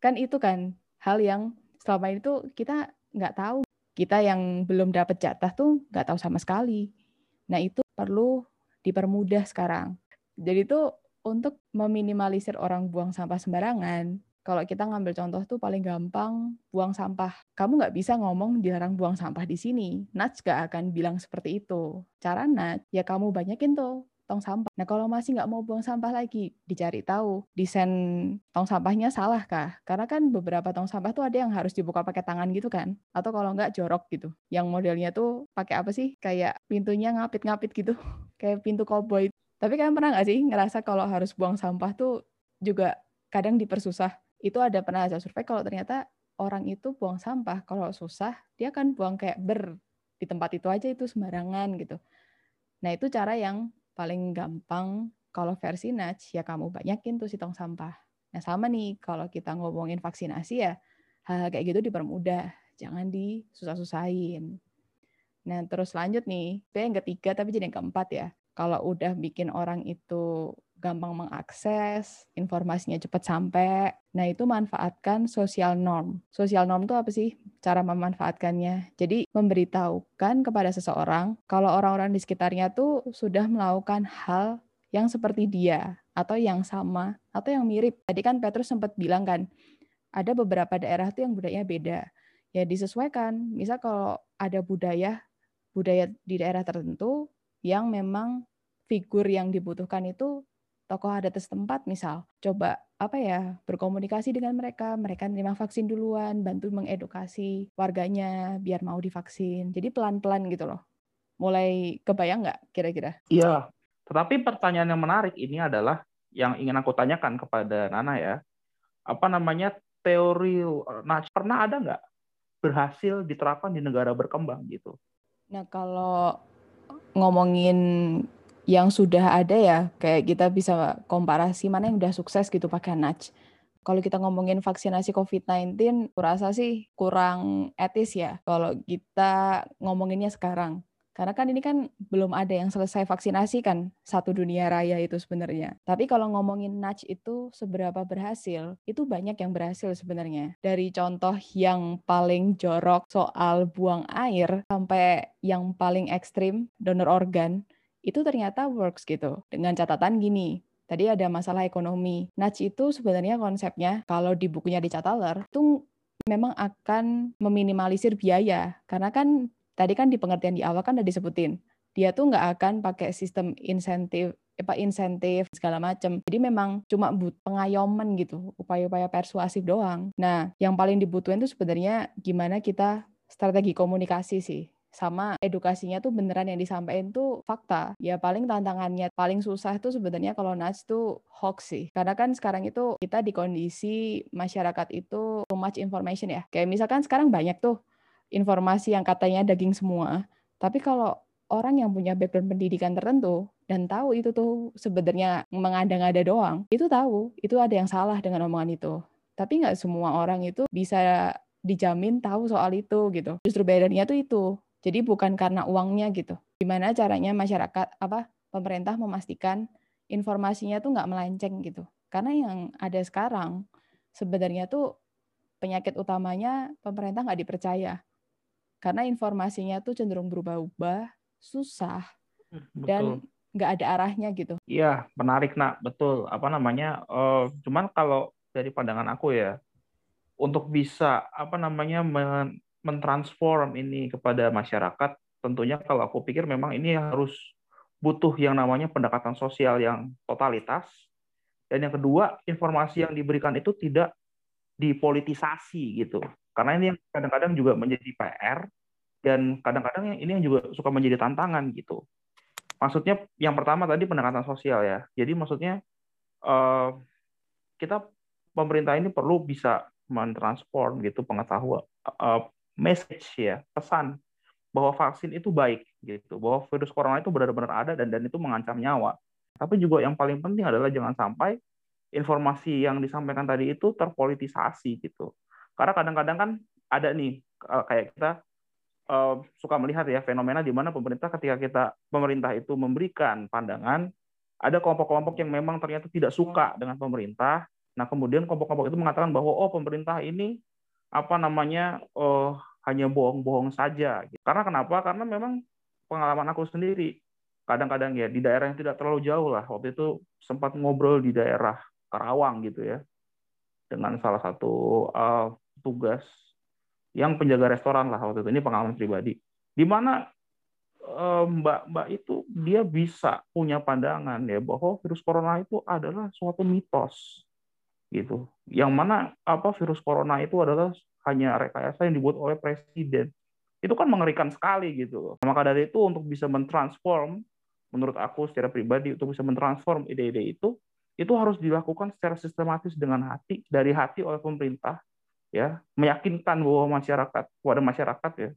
Kan itu kan hal yang selama ini tuh kita nggak tahu. Kita yang belum dapat jatah tuh nggak tahu sama sekali. Nah, itu perlu dipermudah sekarang. Jadi tuh untuk meminimalisir orang buang sampah sembarangan, kalau kita ngambil contoh tuh paling gampang buang sampah. Kamu nggak bisa ngomong dilarang buang sampah di sini. Nudge nggak akan bilang seperti itu. Cara Nudge, ya kamu banyakin tuh tong sampah. Nah kalau masih nggak mau buang sampah lagi, dicari tahu desain tong sampahnya salah kah? Karena kan beberapa tong sampah tuh ada yang harus dibuka pakai tangan gitu kan? Atau kalau nggak jorok gitu. Yang modelnya tuh pakai apa sih? Kayak pintunya ngapit-ngapit gitu. Kayak pintu koboi. Tapi kalian pernah nggak sih ngerasa kalau harus buang sampah tuh juga kadang dipersusah? Itu ada pernah ada survei kalau ternyata orang itu buang sampah, kalau susah dia akan buang kayak ber di tempat itu aja itu sembarangan gitu. Nah itu cara yang paling gampang kalau versi Nudge, ya kamu banyakin tuh si tong sampah. Nah sama nih kalau kita ngomongin vaksinasi ya, hal kayak gitu dipermudah, jangan disusah-susahin. Nah terus lanjut nih, B yang ketiga tapi jadi yang keempat ya. Kalau udah bikin orang itu gampang mengakses, informasinya cepat sampai, nah itu manfaatkan social norm. Social norm itu apa sih? Cara memanfaatkannya. Jadi memberitahukan kepada seseorang kalau orang-orang di sekitarnya tuh sudah melakukan hal yang seperti dia, atau yang sama, atau yang mirip. Tadi kan Petrus sempat bilang kan, ada beberapa daerah tuh yang budayanya beda. Ya disesuaikan, misal kalau ada budaya, budaya di daerah tertentu, yang memang figur yang dibutuhkan itu tokoh adat setempat misal. Coba apa ya, berkomunikasi dengan mereka, mereka nerima vaksin duluan, bantu mengedukasi warganya biar mau divaksin. Jadi pelan-pelan gitu loh. Mulai kebayang nggak kira-kira? Iya, tetapi pertanyaan yang menarik ini adalah yang ingin aku tanyakan kepada Nana ya. Apa namanya teori Nudge pernah ada nggak berhasil diterapkan di negara berkembang gitu? Nah kalau ngomongin yang sudah ada ya, kayak kita bisa komparasi mana yang udah sukses gitu pakai Nudge. Kalau kita ngomongin vaksinasi covid sembilan belas, kurasa sih kurang etis ya kalau kita ngomonginnya sekarang. Karena kan ini kan belum ada yang selesai vaksinasi kan, satu dunia raya itu sebenarnya. Tapi kalau ngomongin Nudge itu seberapa berhasil, itu banyak yang berhasil sebenarnya. Dari contoh yang paling jorok soal buang air, sampai yang paling ekstrim, donor organ, itu ternyata works gitu. Dengan catatan gini, tadi ada masalah ekonomi. Nudge itu sebenarnya konsepnya, kalau di bukunya Richard Thaler, itu memang akan meminimalisir biaya. Karena kan tadi kan di pengertian di awal kan udah disebutin, dia tuh nggak akan pakai sistem insentif, apa insentif segala macam. Jadi memang cuma but pengayoman gitu, upaya-upaya persuasif doang. Nah, yang paling dibutuhin tuh sebenarnya gimana kita strategi komunikasi sih, sama edukasinya tuh beneran yang disampaikan tuh fakta. Ya paling tantangannya paling susah tuh sebenarnya kalau Nudge tuh hoax sih. Karena kan sekarang itu kita di kondisi masyarakat itu too much information ya. Kayak misalkan sekarang banyak tuh informasi yang katanya daging semua, tapi kalau orang yang punya background pendidikan tertentu dan tahu itu tuh sebenarnya mengada-ngada doang, itu tahu itu ada yang salah dengan omongan itu. Tapi nggak semua orang itu bisa dijamin tahu soal itu gitu. Justru bedanya tuh itu. Jadi bukan karena uangnya gitu. Gimana caranya masyarakat apa pemerintah memastikan informasinya tuh nggak melenceng gitu. Karena yang ada sekarang sebenarnya tuh penyakit utamanya pemerintah nggak dipercaya. Karena informasinya tuh cenderung berubah-ubah, susah, betul, dan nggak ada arahnya gitu. Iya, menarik, Nak. Betul. Apa namanya? Uh, cuman kalau dari pandangan aku ya, untuk bisa apa namanya men- mentransform ini kepada masyarakat, tentunya kalau aku pikir memang ini harus butuh yang namanya pendekatan sosial yang totalitas. Dan yang kedua, informasi yang diberikan itu tidak dipolitisasi gitu. Karena ini kadang-kadang juga menjadi P R, dan kadang-kadang ini yang juga suka menjadi tantangan gitu. Maksudnya yang pertama tadi pendekatan sosial ya. Jadi maksudnya eh, kita pemerintah ini perlu bisa mentransform gitu pengetahuan, eh, message ya, pesan bahwa vaksin itu baik gitu, bahwa virus corona itu benar-benar ada dan dan itu mengancam nyawa. Tapi juga yang paling penting adalah jangan sampai informasi yang disampaikan tadi itu terpolitisasi gitu. Karena kadang-kadang kan ada nih kayak kita uh, suka melihat ya fenomena di mana pemerintah ketika kita pemerintah itu memberikan pandangan, ada kelompok-kelompok yang memang ternyata tidak suka dengan pemerintah. Nah, kemudian kelompok-kelompok itu mengatakan bahwa oh pemerintah ini apa namanya uh, hanya bohong-bohong saja. Karena kenapa? Karena memang pengalaman aku sendiri kadang-kadang ya di daerah yang tidak terlalu jauh lah. Waktu itu sempat ngobrol di daerah Karawang gitu ya dengan salah satu uh, tugas yang penjaga restoran lah waktu itu, ini pengalaman pribadi, di mana eh, mbak-mbak itu dia bisa punya pandangan ya bahwa virus corona itu adalah suatu mitos gitu, yang mana apa virus corona itu adalah hanya rekayasa yang dibuat oleh presiden. Itu kan mengerikan sekali gitu. Maka dari itu untuk bisa mentransform, menurut aku secara pribadi untuk bisa mentransform ide-ide itu, itu harus dilakukan secara sistematis dengan hati, dari hati oleh pemerintah. Ya, meyakinkan bahwa masyarakat, kepada masyarakat ya,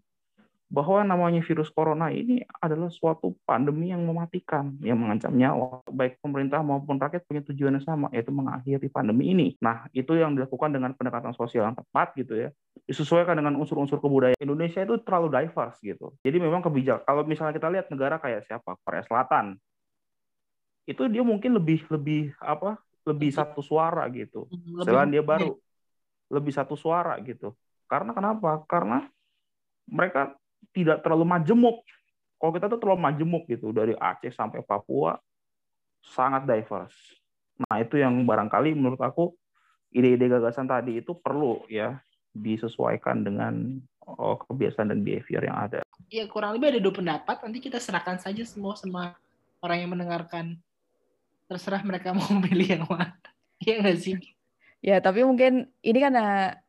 bahwa namanya virus corona ini adalah suatu pandemi yang mematikan, yang mengancam nyawa. Baik pemerintah maupun rakyat punya tujuan yang sama, yaitu mengakhiri pandemi ini. Nah, itu yang dilakukan dengan pendekatan sosial yang tepat gitu ya. Disesuaikan dengan unsur-unsur kebudayaan. Indonesia itu terlalu diverse gitu. Jadi memang kebijakan, kalau misalnya kita lihat negara kayak siapa, Korea Selatan, itu dia mungkin lebih lebih apa? Lebih satu suara gitu. Selandia Baru lebih satu suara gitu. Karena kenapa? Karena mereka tidak terlalu majemuk. Kalau kita tuh terlalu majemuk gitu, dari Aceh sampai Papua sangat diverse. Nah, itu yang barangkali menurut aku ide-ide gagasan tadi itu perlu ya disesuaikan dengan oh, kebiasaan dan behavior yang ada. Ya, kurang lebih ada dua pendapat, nanti kita serahkan saja semua sama orang yang mendengarkan. Terserah mereka mau pilih yang mana. Iya nggak sih? Ya, tapi mungkin ini karena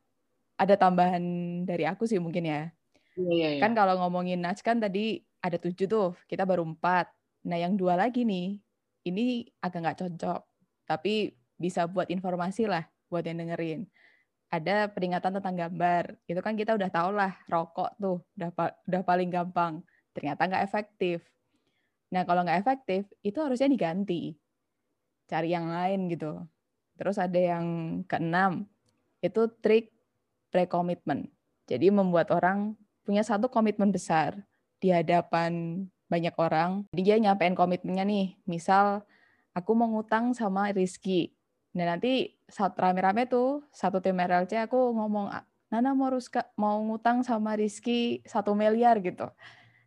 ada tambahan dari aku sih mungkin ya. Iya, iya, iya. Kan kalau ngomongin nudge kan tadi ada tujuh tuh, kita baru empat. Nah, yang dua lagi nih, ini agak nggak cocok. Tapi bisa buat informasi lah buat yang dengerin. Ada peringatan tentang gambar. Itu kan kita udah tau lah, rokok tuh udah, udah paling gampang. Ternyata nggak efektif. Nah, kalau nggak efektif, itu harusnya diganti. Cari yang lain gitu. Terus ada yang keenam, itu trik pre-commitment. Jadi membuat orang punya satu komitmen besar di hadapan banyak orang. Jadi dia nyampein komitmennya nih, misal aku mau ngutang sama Rizky. Nah nanti saat rame-rame tuh, satu tim R L C aku ngomong, Nana mau, ruska, mau ngutang sama Rizky satu miliar gitu.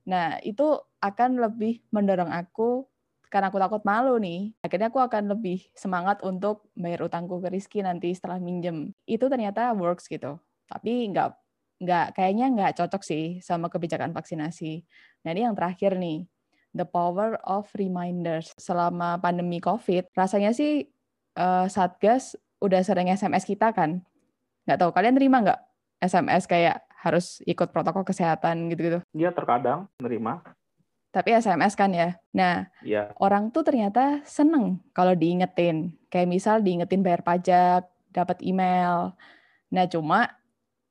Nah itu akan lebih mendorong aku, karena aku takut malu nih, akhirnya aku akan lebih semangat untuk bayar utangku ke Rizky nanti setelah minjem. Itu ternyata works gitu. Tapi nggak, nggak, kayaknya nggak cocok sih sama kebijakan vaksinasi. Nah ini yang terakhir nih, the power of reminders. Selama pandemi COVID, rasanya sih uh, Satgas udah sering S M S kita kan. Nggak tahu, kalian terima nggak S M S kayak harus ikut protokol kesehatan gitu-gitu? Iya, terkadang menerima. Tapi S M S kan ya. Nah, ya. Orang tuh ternyata seneng kalau diingetin. Kayak misal diingetin bayar pajak, dapat email. Nah, cuma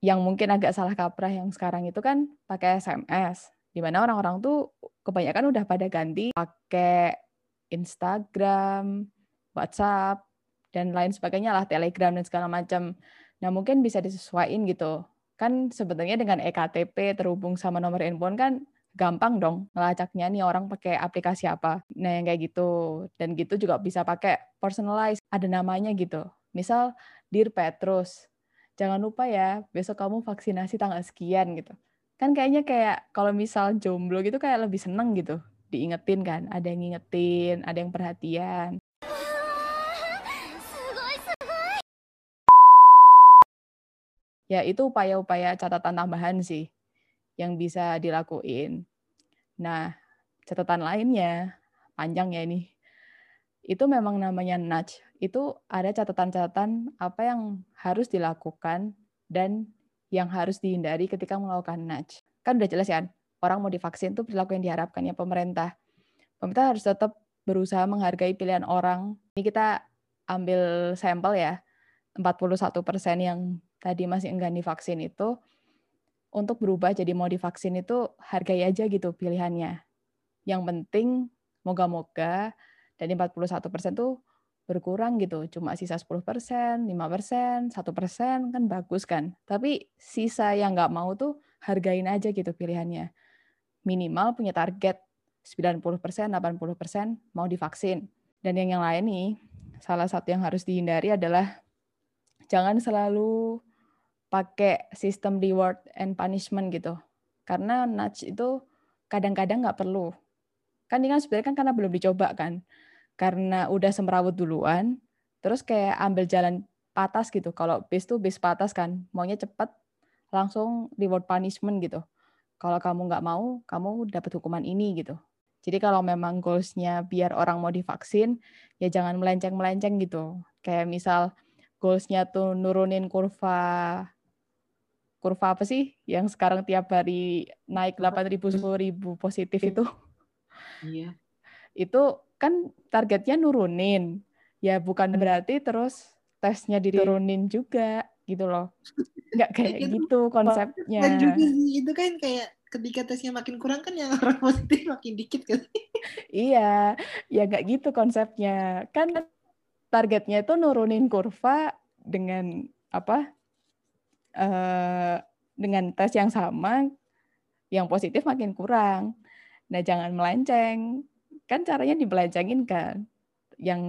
yang mungkin agak salah kaprah yang sekarang itu kan pakai S M S. di mana orang-orang tuh kebanyakan udah pada ganti pakai Instagram, WhatsApp, dan lain sebagainya lah, Telegram dan segala macam. Nah, mungkin bisa disesuaikan gitu. Kan sebenarnya dengan E K T P terhubung sama nomor handphone kan gampang dong melacaknya nih orang pakai aplikasi apa. Nah, yang kayak gitu. Dan gitu juga bisa pakai personalize, ada namanya gitu. Misal, Dear Petrus, jangan lupa ya, besok kamu vaksinasi tanggal sekian gitu. Kan kayaknya kayak kalau misal jomblo gitu kayak lebih seneng gitu. Diingetin kan, ada yang ngingetin, ada yang perhatian. Ya, itu upaya-upaya catatan tambahan sih yang bisa dilakuin. Nah, catatan lainnya, panjang ya ini, itu memang namanya nudge. Itu ada catatan-catatan apa yang harus dilakukan dan yang harus dihindari ketika melakukan nudge. Kan udah jelas ya, orang mau divaksin itu perilaku yang diharapkan ya pemerintah. Pemerintah harus tetap berusaha menghargai pilihan orang. Ini kita ambil sampel ya, empat puluh satu persen yang tadi masih enggan divaksin itu, untuk berubah jadi mau divaksin itu hargai aja gitu pilihannya. Yang penting moga-moga dari empat puluh satu persen tuh berkurang gitu, cuma sisa sepuluh persen, lima persen, satu persen, kan bagus kan. Tapi sisa yang nggak mau tuh hargain aja gitu pilihannya. Minimal punya target sembilan puluh persen, delapan puluh persen mau divaksin. Dan yang, yang lain nih, salah satu yang harus dihindari adalah jangan selalu pakai sistem reward and punishment gitu. Karena nudge itu kadang-kadang nggak perlu. Kan ini kan sebenarnya kan karena belum dicoba kan. Karena udah semrawut duluan, terus kayak ambil jalan patas gitu. Kalau bis tuh bis patas kan, maunya cepat langsung reward punishment gitu. Kalau kamu nggak mau, kamu dapat hukuman ini gitu. Jadi kalau memang goals-nya biar orang mau divaksin, ya jangan melenceng-melenceng gitu. Kayak misal goals-nya tuh nurunin kurva, kurva apa sih? Yang sekarang tiap hari naik delapan ribu, sepuluh ribu positif itu. Iya. Itu kan targetnya nurunin. Ya bukan berarti terus tesnya diturunin juga gitu loh. Nggak kayak gitu konsepnya. Dan juga sih, itu kan kayak ketika tesnya makin kurang kan yang orang positif makin dikit kan. Iya, ya nggak gitu konsepnya. Kan targetnya itu nurunin kurva dengan apa? Uh, dengan tes yang sama, yang positif makin kurang. Nah, jangan melenceng. Kan caranya dibelencengin kan. Yang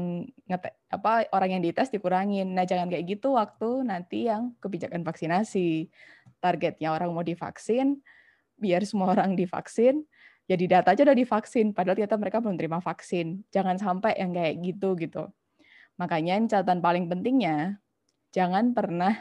ngete, apa orang yang dites dikurangin. Nah, jangan kayak gitu waktu nanti yang kebijakan vaksinasi. Targetnya orang mau divaksin, biar semua orang divaksin. Ya di data aja udah divaksin, padahal ternyata mereka belum terima vaksin. Jangan sampai yang kayak gitu gitu. Makanya catatan paling pentingnya, jangan pernah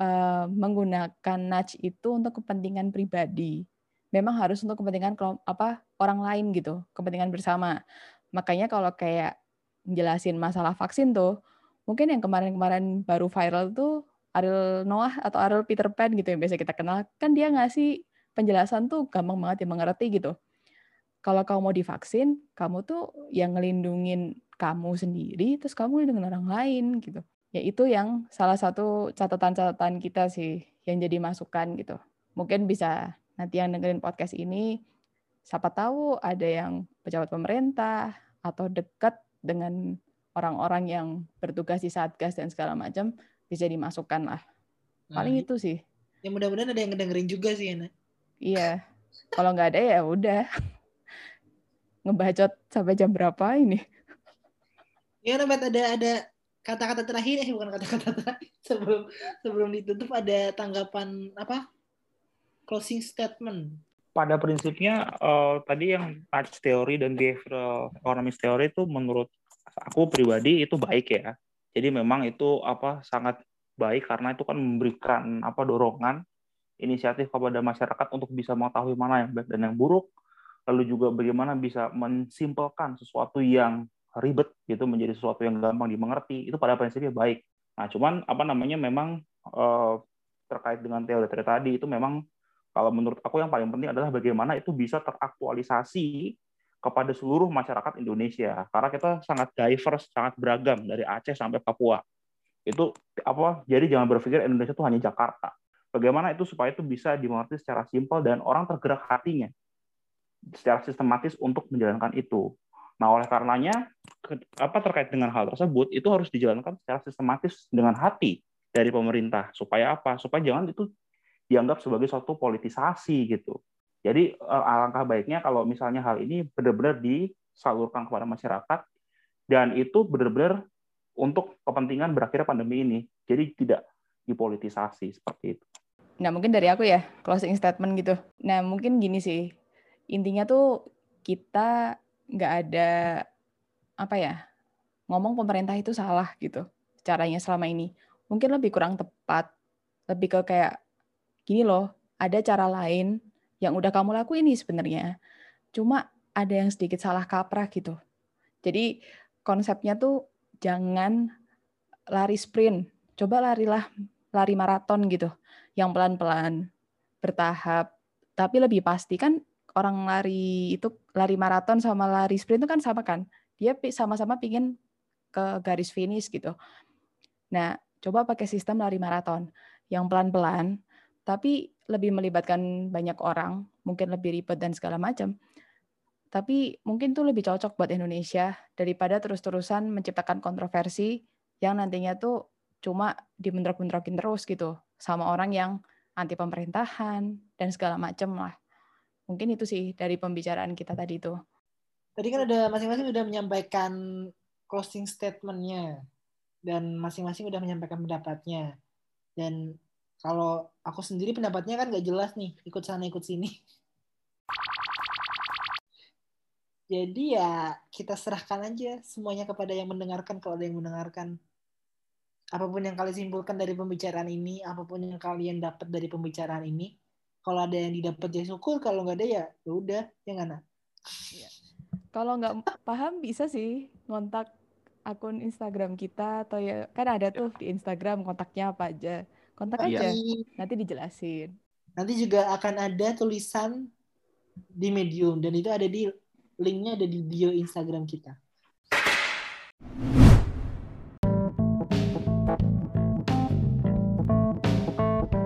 uh, menggunakan nudge itu untuk kepentingan pribadi. Memang harus untuk kepentingan apa orang lain gitu, kepentingan bersama. Makanya kalau kayak jelasin masalah vaksin tuh, mungkin yang kemarin-kemarin baru viral tuh Ariel Noah atau Ariel Peter Pan gitu yang biasa kita kenal, kan dia ngasih penjelasan tuh gampang banget dimengerti gitu. Kalau kamu mau divaksin, kamu tuh yang ngelindungin kamu sendiri, terus kamu dengan orang lain gitu. Ya itu yang salah satu catatan-catatan kita sih, yang jadi masukan gitu. Mungkin bisa nanti yang dengerin podcast ini, siapa tahu ada yang pejabat pemerintah, atau dekat dengan orang-orang yang bertugas di Satgas dan segala macam, bisa dimasukkan lah. Paling nah, itu sih. Ya mudah-mudahan ada yang ngedengerin juga sih, Yana. Iya, kalau nggak ada ya udah. Ngebacot sampai jam berapa ini? Ya, Robert, ada ada kata-kata terakhir eh bukan kata-kata terakhir sebelum sebelum ditutup ada tanggapan apa closing statement. Pada prinsipnya uh, tadi yang nudge theory dan behavioral economics theory itu menurut aku pribadi itu baik ya. Jadi memang itu apa sangat baik karena itu kan memberikan apa dorongan inisiatif kepada masyarakat untuk bisa mengetahui mana yang baik dan yang buruk. Lalu juga bagaimana bisa mensimpelkan sesuatu yang ribet gitu menjadi sesuatu yang gampang dimengerti, itu pada prinsipnya baik. Nah, cuman apa namanya memang eh, terkait dengan teori-teori tadi itu memang kalau menurut aku yang paling penting adalah bagaimana itu bisa teraktualisasi kepada seluruh masyarakat Indonesia. Karena kita sangat diverse, sangat beragam dari Aceh sampai Papua. Itu apa? Jadi jangan berpikir Indonesia itu hanya Jakarta. Bagaimana itu supaya itu bisa dimengerti secara simpel dan orang tergerak hatinya. secara sistematis untuk menjalankan itu. Nah, oleh karenanya apa terkait dengan hal tersebut itu harus dijalankan secara sistematis dengan hati dari pemerintah, supaya apa? Supaya jangan itu dianggap sebagai suatu politisasi gitu. Jadi alangkah baiknya kalau misalnya hal ini benar-benar disalurkan kepada masyarakat dan itu benar-benar untuk kepentingan berakhirnya pandemi ini. Jadi tidak dipolitisasi seperti itu. Nah, mungkin dari aku ya closing statement gitu. Nah, mungkin gini sih. Intinya tuh kita nggak ada apa ya, ngomong pemerintah itu salah gitu caranya selama ini. Mungkin lebih kurang tepat, lebih ke kayak gini loh, ada cara lain yang udah kamu lakuin nih sebenarnya, cuma ada yang sedikit salah kaprah gitu. Jadi konsepnya tuh jangan lari sprint, coba larilah lari maraton gitu, yang pelan-pelan, bertahap, tapi lebih pasti kan. Orang lari itu, lari maraton sama lari sprint itu kan sama kan. Dia sama-sama pingin ke garis finish gitu. Nah, coba pakai sistem lari maraton yang pelan-pelan, tapi lebih melibatkan banyak orang, mungkin lebih ribet dan segala macam. Tapi mungkin tuh lebih cocok buat Indonesia daripada terus-terusan menciptakan kontroversi yang nantinya tuh cuma dibentrok-bentrokin terus gitu sama orang yang anti pemerintahan dan segala macam lah. Mungkin itu sih dari pembicaraan kita tadi itu. Tadi kan udah masing-masing udah menyampaikan closing statement-nya dan masing-masing udah menyampaikan pendapatnya. Dan kalau aku sendiri pendapatnya kan nggak jelas nih, ikut sana ikut sini. Jadi ya kita serahkan aja semuanya kepada yang mendengarkan kalau ada yang mendengarkan. Apapun yang kalian simpulkan dari pembicaraan ini, apapun yang kalian dapat dari pembicaraan ini, kalau ada yang didapat jadi syukur, kalau nggak ada ya udah, ya nggak nak. Ya. Kalau nggak paham bisa sih kontak akun Instagram kita atau ya kan ada tuh di Instagram kontaknya apa aja, kontak aja. Nanti dijelasin. Nanti juga akan ada tulisan di Medium dan itu ada di linknya ada di bio Instagram kita.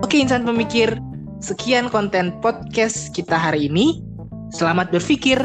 Oke insan pemikir. Sekian konten podcast kita hari ini. Selamat berpikir.